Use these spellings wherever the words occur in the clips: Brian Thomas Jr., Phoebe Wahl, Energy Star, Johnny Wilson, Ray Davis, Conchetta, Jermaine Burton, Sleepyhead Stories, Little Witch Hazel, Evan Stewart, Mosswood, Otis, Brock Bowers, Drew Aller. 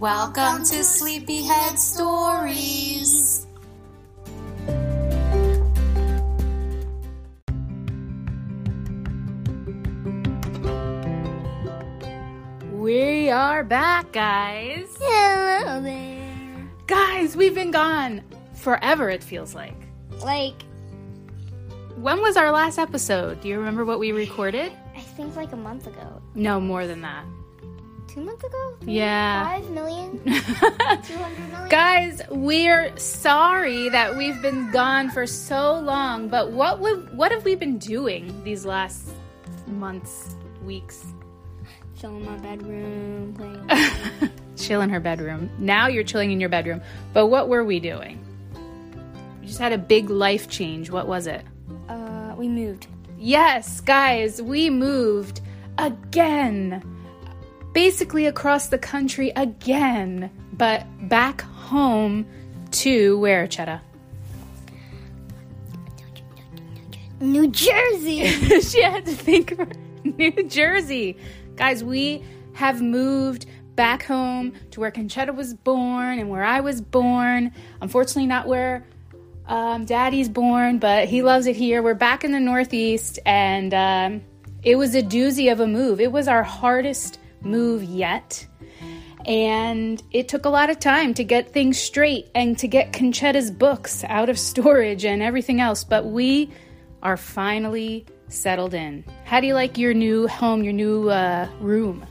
Welcome to Sleepyhead Stories. We are back, guys. Hello there. Guys, we've been gone forever, it feels like. When was our last episode? Do you remember what we recorded? I think a month ago. No, more than that. 2 months ago? Yeah. 5 million? 200 million? Guys, we're sorry that we've been gone for so long, but what have we been doing these last months, weeks? Chilling in my bedroom, playing. Chill in her bedroom. Now you're chilling in your bedroom. But what were we doing? We just had a big life change. What was it? We moved. Yes, guys, we moved again. Basically across the country again, but back home to where, Chetta? New Jersey! She had to think of New Jersey. Guys, we have moved back home to where Conchetta was born and where I was born. Unfortunately, not where Daddy's born, but he loves it here. We're back in the Northeast, and it was a doozy of a move. It was our hardest move yet, and it took a lot of time to get things straight and to get Conchetta's books out of storage and everything else, but we are finally settled in. How do you like your new home, your new room?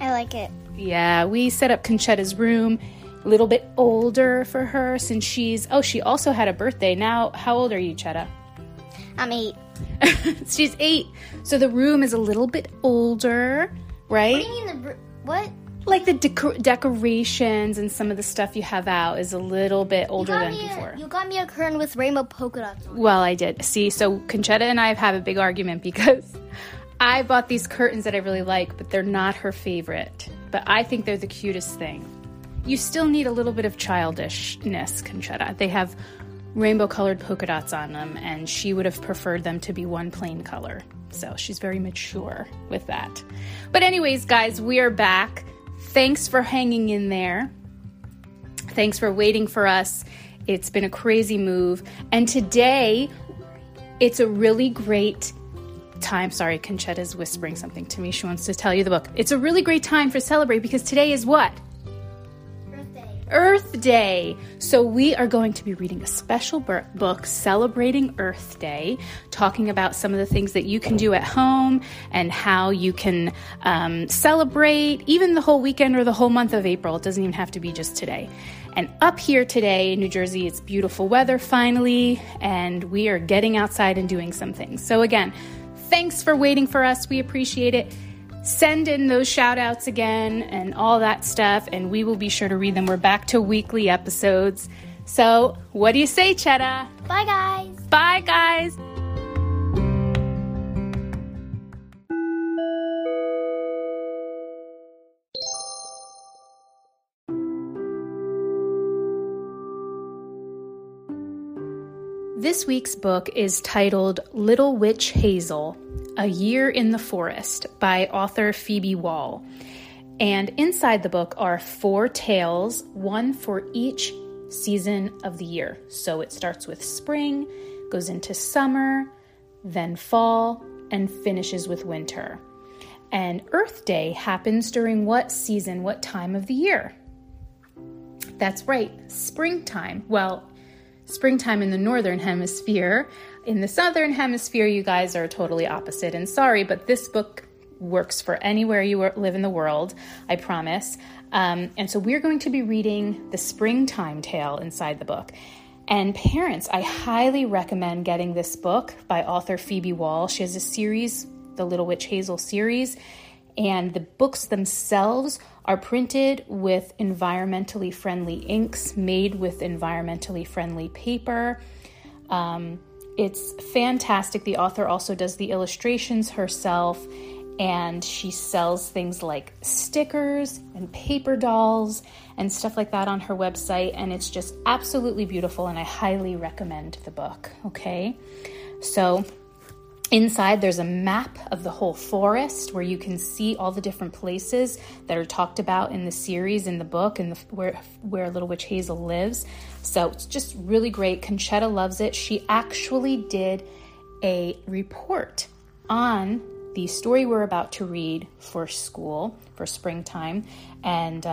I like it. Yeah, we set up Conchetta's room, a little bit older for her since she also had a birthday. Now, how old are you, Chetta? I'm 8. She's 8. So the room is a little bit older, right? What do you mean what? Like the decorations and some of the stuff you have out is a little bit older than before. You got me a curtain with rainbow polka dots on it. Well, I did. See, so Conchetta and I have a big argument because I bought these curtains that I really like, but they're not her favorite. But I think they're the cutest thing. You still need a little bit of childishness, Conchetta. They have rainbow-colored polka dots on them, and she would have preferred them to be one plain color. So she's very mature with that. But anyways, guys, we are back. Thanks for hanging in there. Thanks for waiting for us. It's been a crazy move. And today, it's a really great time. Sorry, Conchetta's whispering something to me. She wants to tell you the book. It's a really great time for celebrate because today is what? Earth Day. So we are going to be reading a special book celebrating Earth Day, talking about some of the things that you can do at home and how you can celebrate even the whole weekend or the whole month of April. It doesn't even have to be just today. And up here today in New Jersey, it's beautiful weather finally, and we are getting outside and doing some things. So again, thanks for waiting for us. We appreciate it. Send in those shout-outs again and all that stuff, and we will be sure to read them. We're back to weekly episodes. So what do you say, Chetta? Bye, guys. Bye, guys. This week's book is titled Little Witch Hazel, A Year in the Forest by author Phoebe Wahl. And inside the book are 4 tales, one for each season of the year. So it starts with spring, goes into summer, then fall, and finishes with winter. And Earth Day happens during what season, what time of the year? That's right, springtime. Well, springtime in the northern hemisphere. In the southern hemisphere, you guys are totally opposite. And sorry, but this book works for anywhere you live in the world, I promise. And so we're going to be reading the springtime tale inside the book. And parents, I highly recommend getting this book by author Phoebe Wahl. She has a series, the Little Witch Hazel series, and the books themselves are printed with environmentally friendly inks, made with environmentally friendly paper. It's fantastic. The author also does the illustrations herself, and she sells things like stickers and paper dolls and stuff like that on her website, and it's just absolutely beautiful, and I highly recommend the book, okay? So inside there's a map of the whole forest where you can see all the different places that are talked about in the series, in the book, and where Little Witch Hazel lives. So it's just really great. Conchetta loves it. She actually did a report on the story we're about to read for school, for springtime, and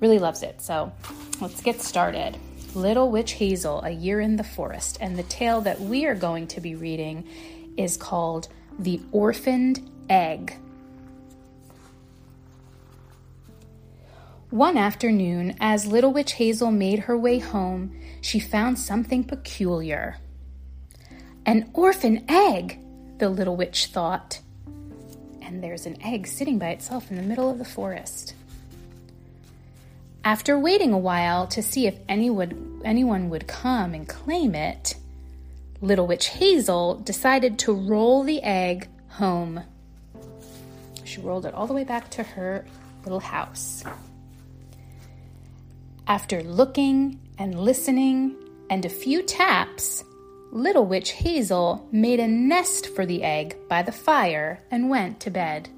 really loves it. So let's get started. Little Witch Hazel, A Year in the Forest. And the tale that we are going to be reading is called The Orphaned Egg. One afternoon, as Little Witch Hazel made her way home, she found something peculiar. An orphan egg, the little witch thought. And there's an egg sitting by itself in the middle of the forest. After waiting a while to see if anyone would come and claim it, Little Witch Hazel decided to roll the egg home. She rolled it all the way back to her little house. After looking and listening and a few taps, Little Witch Hazel made a nest for the egg by the fire and went to bed.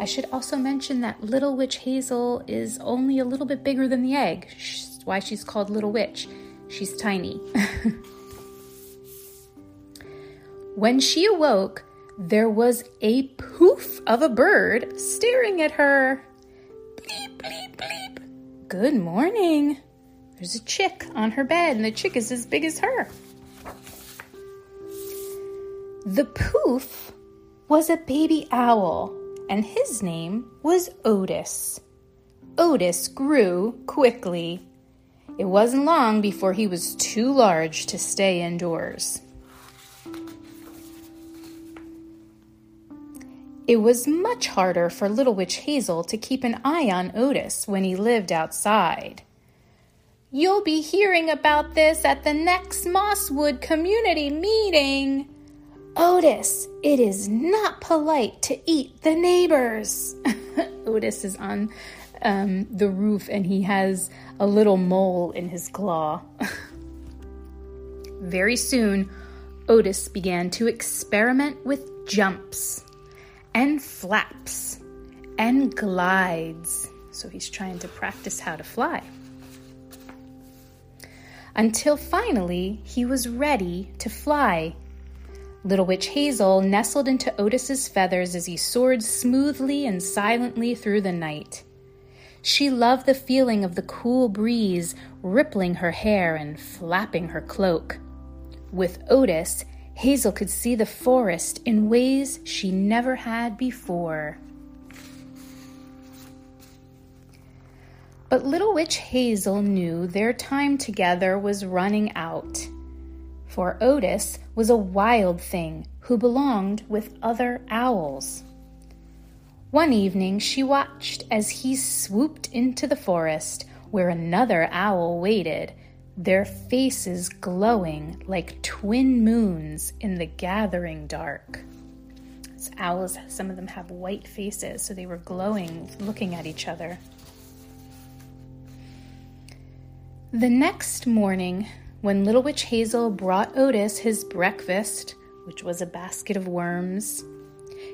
I should also mention that Little Witch Hazel is only a little bit bigger than the egg. That's why she's called Little Witch. She's tiny. When she awoke, there was a poof of a bird staring at her. Bleep, bleep, bleep. Good morning. There's a chick on her bed, and the chick is as big as her. The poof was a baby owl, and his name was Otis. Otis grew quickly. It wasn't long before he was too large to stay indoors. It was much harder for Little Witch Hazel to keep an eye on Otis when he lived outside. You'll be hearing about this at the next Mosswood community meeting. Otis, it is not polite to eat the neighbors. Otis is on the roof, and he has a little mole in his claw. Very soon, Otis began to experiment with jumps and flaps and glides. So he's trying to practice how to fly. Until finally, he was ready to fly. Little Witch Hazel nestled into Otis's feathers as he soared smoothly and silently through the night. She loved the feeling of the cool breeze rippling her hair and flapping her cloak. With Otis, Hazel could see the forest in ways she never had before. But Little Witch Hazel knew their time together was running out, for Otis was a wild thing who belonged with other owls. One evening, she watched as he swooped into the forest where another owl waited, their faces glowing like twin moons in the gathering dark. These owls, some of them have white faces, so they were glowing, looking at each other. The next morning, when Little Witch Hazel brought Otis his breakfast, which was a basket of worms,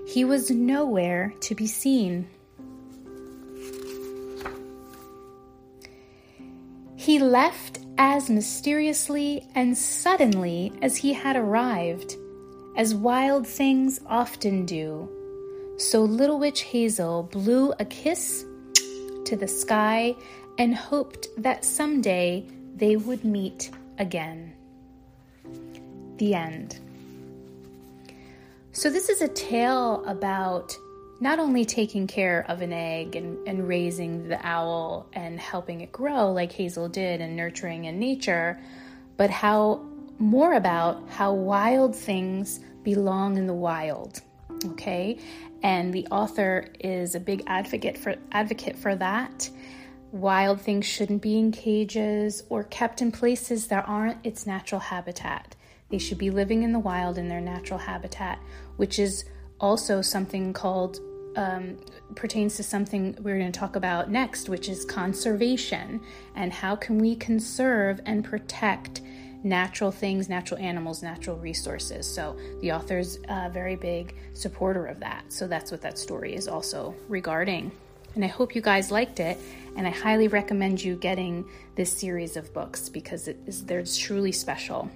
he was nowhere to be seen. He left as mysteriously and suddenly as he had arrived, as wild things often do. So Little Witch Hazel blew a kiss to the sky and hoped that someday they would meet again. The end. So this is a tale about not only taking care of an egg and raising the owl and helping it grow like Hazel did and nurturing in nature, but how more about how wild things belong in the wild. Okay, and the author is a big advocate for that. Wild things shouldn't be in cages or kept in places that aren't its natural habitat. They should be living in the wild in their natural habitat, which is also something called, pertains to something we're going to talk about next, which is conservation, and how can we conserve and protect natural things, natural animals, natural resources. So the author's a very big supporter of that. So that's what that story is also regarding. And I hope you guys liked it, and I highly recommend you getting this series of books because they're truly special.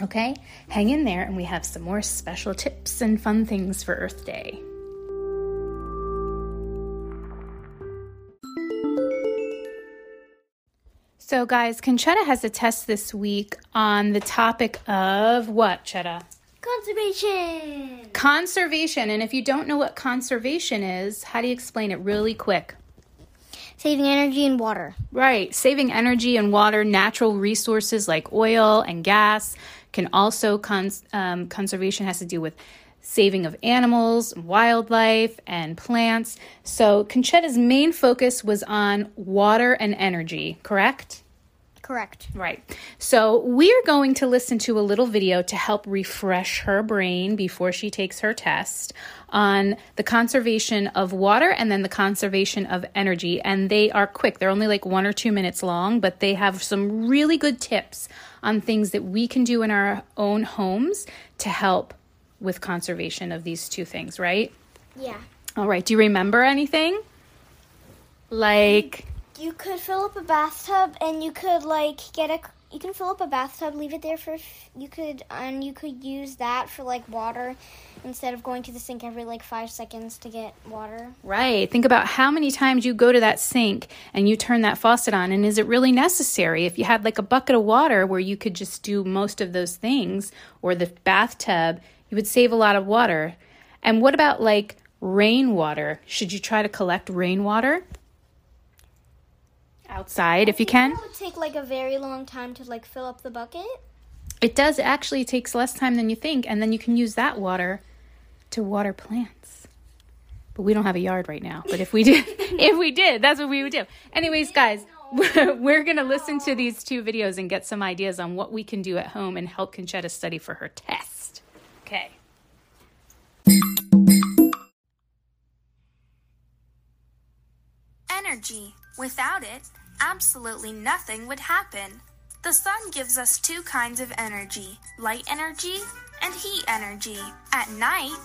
Okay, hang in there, and we have some more special tips and fun things for Earth Day. So guys, Conchetta has a test this week on the topic of what, Chetta? Conservation. Conservation. And if you don't know what conservation is, how do you explain it really quick? Saving energy and water. Right. Saving energy and water, natural resources like oil and gas can also, conservation has to do with saving of animals, wildlife, and plants. So Conchetta's main focus was on water and energy, correct? Correct. Right. So we're going to listen to a little video to help refresh her brain before she takes her test on the conservation of water and then the conservation of energy. And they are quick. They're only like 1 or 2 minutes long, but they have some really good tips on things that we can do in our own homes to help with conservation of these two things, right? Yeah. All right. Do you remember anything? Like, you could fill up a bathtub, and you could you can fill up a bathtub, leave it there and you could use that for like water instead of going to the sink every 5 seconds to get water. Right. Think about how many times you go to that sink and you turn that faucet on, and is it really necessary? If you had like a bucket of water where you could just do most of those things, or the bathtub, you would save a lot of water. And what about like rainwater? Should you try to collect rainwater outside if you can? It would take a very long time to fill up the bucket. It does. It actually takes less time than you think. And then you can use that water to water plants. But we don't have a yard right now. But if we did, that's what we would do. Anyways, guys, we're going to listen to these two videos and get some ideas on what we can do at home and help Conchetta study for her test. Okay. Energy. Without it, absolutely nothing would happen. The sun gives us two kinds of energy, light energy and heat energy. At night,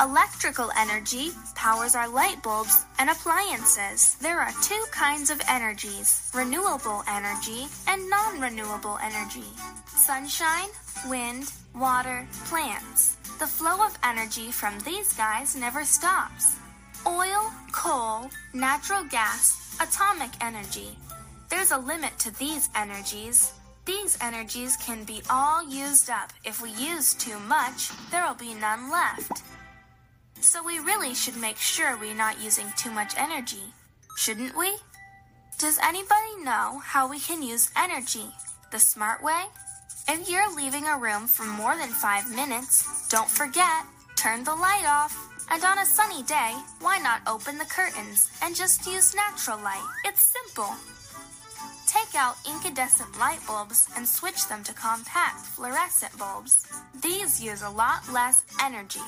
electrical energy powers our light bulbs and appliances. There are two kinds of energies, renewable energy and non-renewable energy. Sunshine, wind, water, plants. The flow of energy from these guys never stops. Oil, coal, natural gas, atomic energy. There's a limit to these energies. These energies can be all used up. If we use too much, there'll be none left. So we really should make sure we're not using too much energy, shouldn't we? Does anybody know how we can use energy? The smart way? If you're leaving a room for more than 5 minutes, don't forget, turn the light off. And on a sunny day, why not open the curtains and just use natural light? It's simple. Take out incandescent light bulbs and switch them to compact fluorescent bulbs. These use a lot less energy.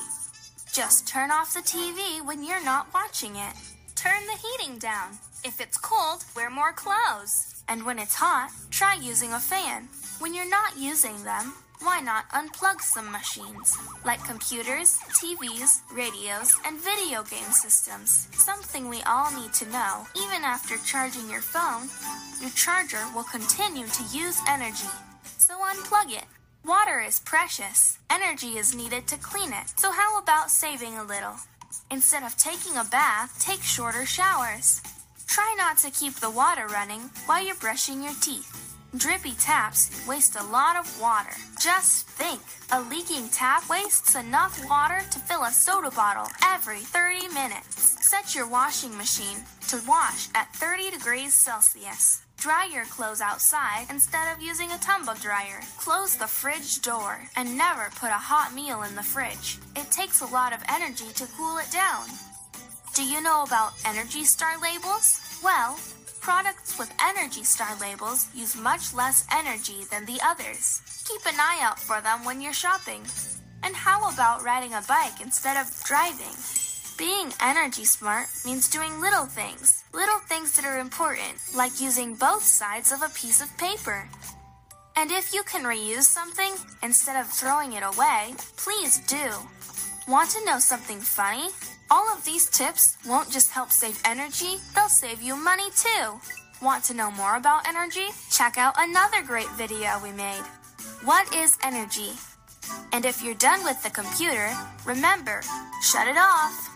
Just turn off the TV when you're not watching it. Turn the heating down. If it's cold, wear more clothes. And when it's hot, try using a fan. When you're not using them, why not unplug some machines, like computers, TVs, radios, and video game systems? Something we all need to know, even after charging your phone, your charger will continue to use energy. So unplug it. Water is precious. Energy is needed to clean it. So how about saving a little? Instead of taking a bath, take shorter showers. Try not to keep the water running while you're brushing your teeth. Drippy taps waste a lot of water. Just think, a leaking tap wastes enough water to fill a soda bottle every 30 minutes. Set your washing machine to wash at 30 degrees Celsius. Dry your clothes outside instead of using a tumble dryer. Close the fridge door and never put a hot meal in the fridge. It takes a lot of energy to cool it down. Do you know about Energy Star labels? Well, products with Energy Star labels use much less energy than the others. Keep an eye out for them when you're shopping. And how about riding a bike instead of driving? Being energy smart means doing little things that are important, like using both sides of a piece of paper. And if you can reuse something instead of throwing it away, please do. Want to know something funny? All of these tips won't just help save energy, they'll save you money too. Want to know more about energy? Check out another great video we made. What is energy? And if you're done with the computer, remember, shut it off.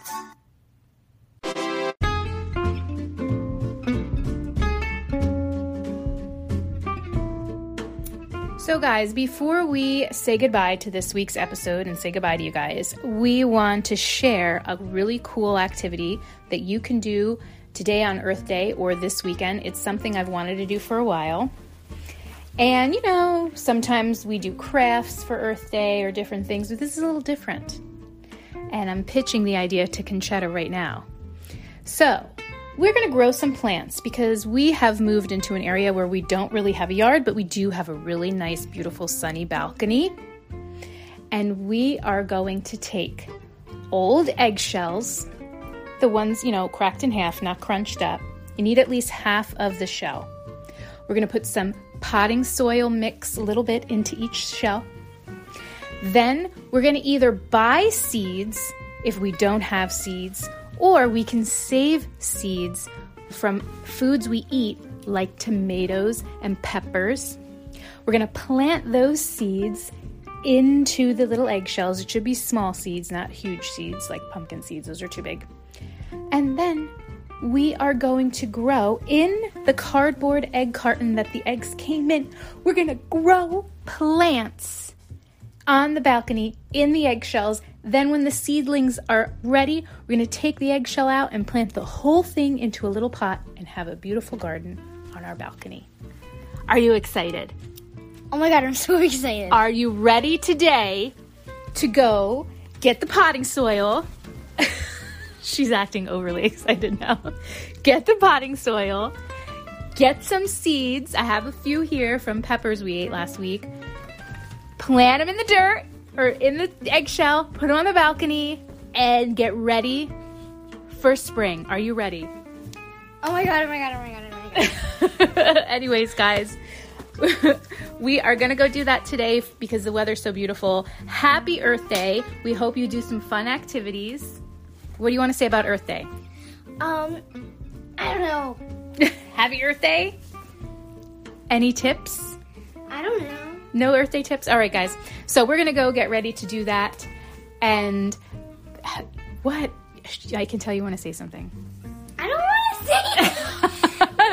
So guys, before we say goodbye to this week's episode and say goodbye to you guys, we want to share a really cool activity that you can do today on Earth Day or this weekend. It's something I've wanted to do for a while. And, you know, sometimes we do crafts for Earth Day or different things, but this is a little different. And I'm pitching the idea to Conchetta right now. So, we're going to grow some plants because we have moved into an area where we don't really have a yard, but we do have a really nice, beautiful, sunny balcony. And we are going to take old eggshells, the ones, you know, cracked in half, not crunched up. You need at least half of the shell. We're going to put some potting soil mix a little bit into each shell. Then we're going to either buy seeds if we don't have seeds, or we can save seeds from foods we eat like tomatoes and peppers. We're going to plant those seeds into the little eggshells. It should be small seeds, not huge seeds like pumpkin seeds. Those are too big. And then we are going to grow in the cardboard egg carton that the eggs came in. We're going to grow plants on the balcony in the eggshells. Then when the seedlings are ready, we're going to take the eggshell out and plant the whole thing into a little pot and have a beautiful garden on our balcony. Are you excited? Oh my God, I'm so excited. Are you ready today to go get the potting soil? She's acting overly excited now. Get the potting soil. Get some seeds. I have a few here from peppers we ate last week. Plant them in the dirt or in the eggshell. Put them on the balcony and get ready for spring. Are you ready? Oh my God, oh my God, oh my God, oh my God. Anyways, guys, we are going to go do that today because the weather's so beautiful. Happy Earth Day. We hope you do some fun activities. What do you want to say about Earth Day? I don't know. Happy Earth Day? Any tips? I don't know. No Earth Day tips? All right, guys. So we're going to go get ready to do that. And what? I can tell you want to say something. I don't want to say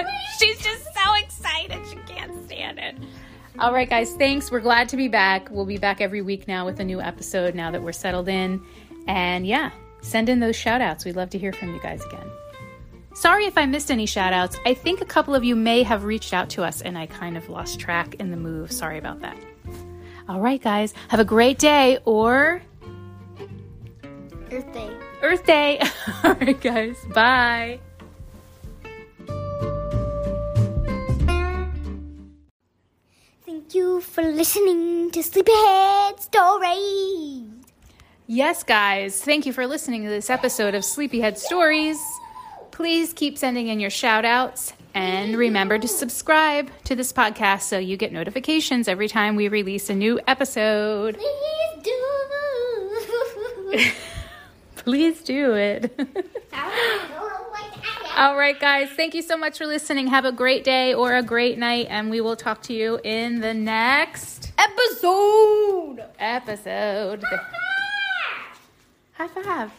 it. She's just so excited. She can't stand it. All right, guys. Thanks. We're glad to be back. We'll be back every week now with a new episode now that we're settled in. And yeah. Send in those shout-outs. We'd love to hear from you guys again. Sorry if I missed any shout-outs. I think a couple of you may have reached out to us, and I kind of lost track in the move. Sorry about that. All right, guys. Have a great day, or... Earth Day. Earth Day. All right, guys. Bye. Thank you for listening to Sleepyhead Stories. Yes, guys, thank you for listening to this episode of Sleepyhead Stories. Please keep sending in your shout-outs, and remember to subscribe to this podcast so you get notifications every time we release a new episode. Please do. Please do it. All right, guys, thank you so much for listening. Have a great day or a great night, and we will talk to you in the next episode. High five.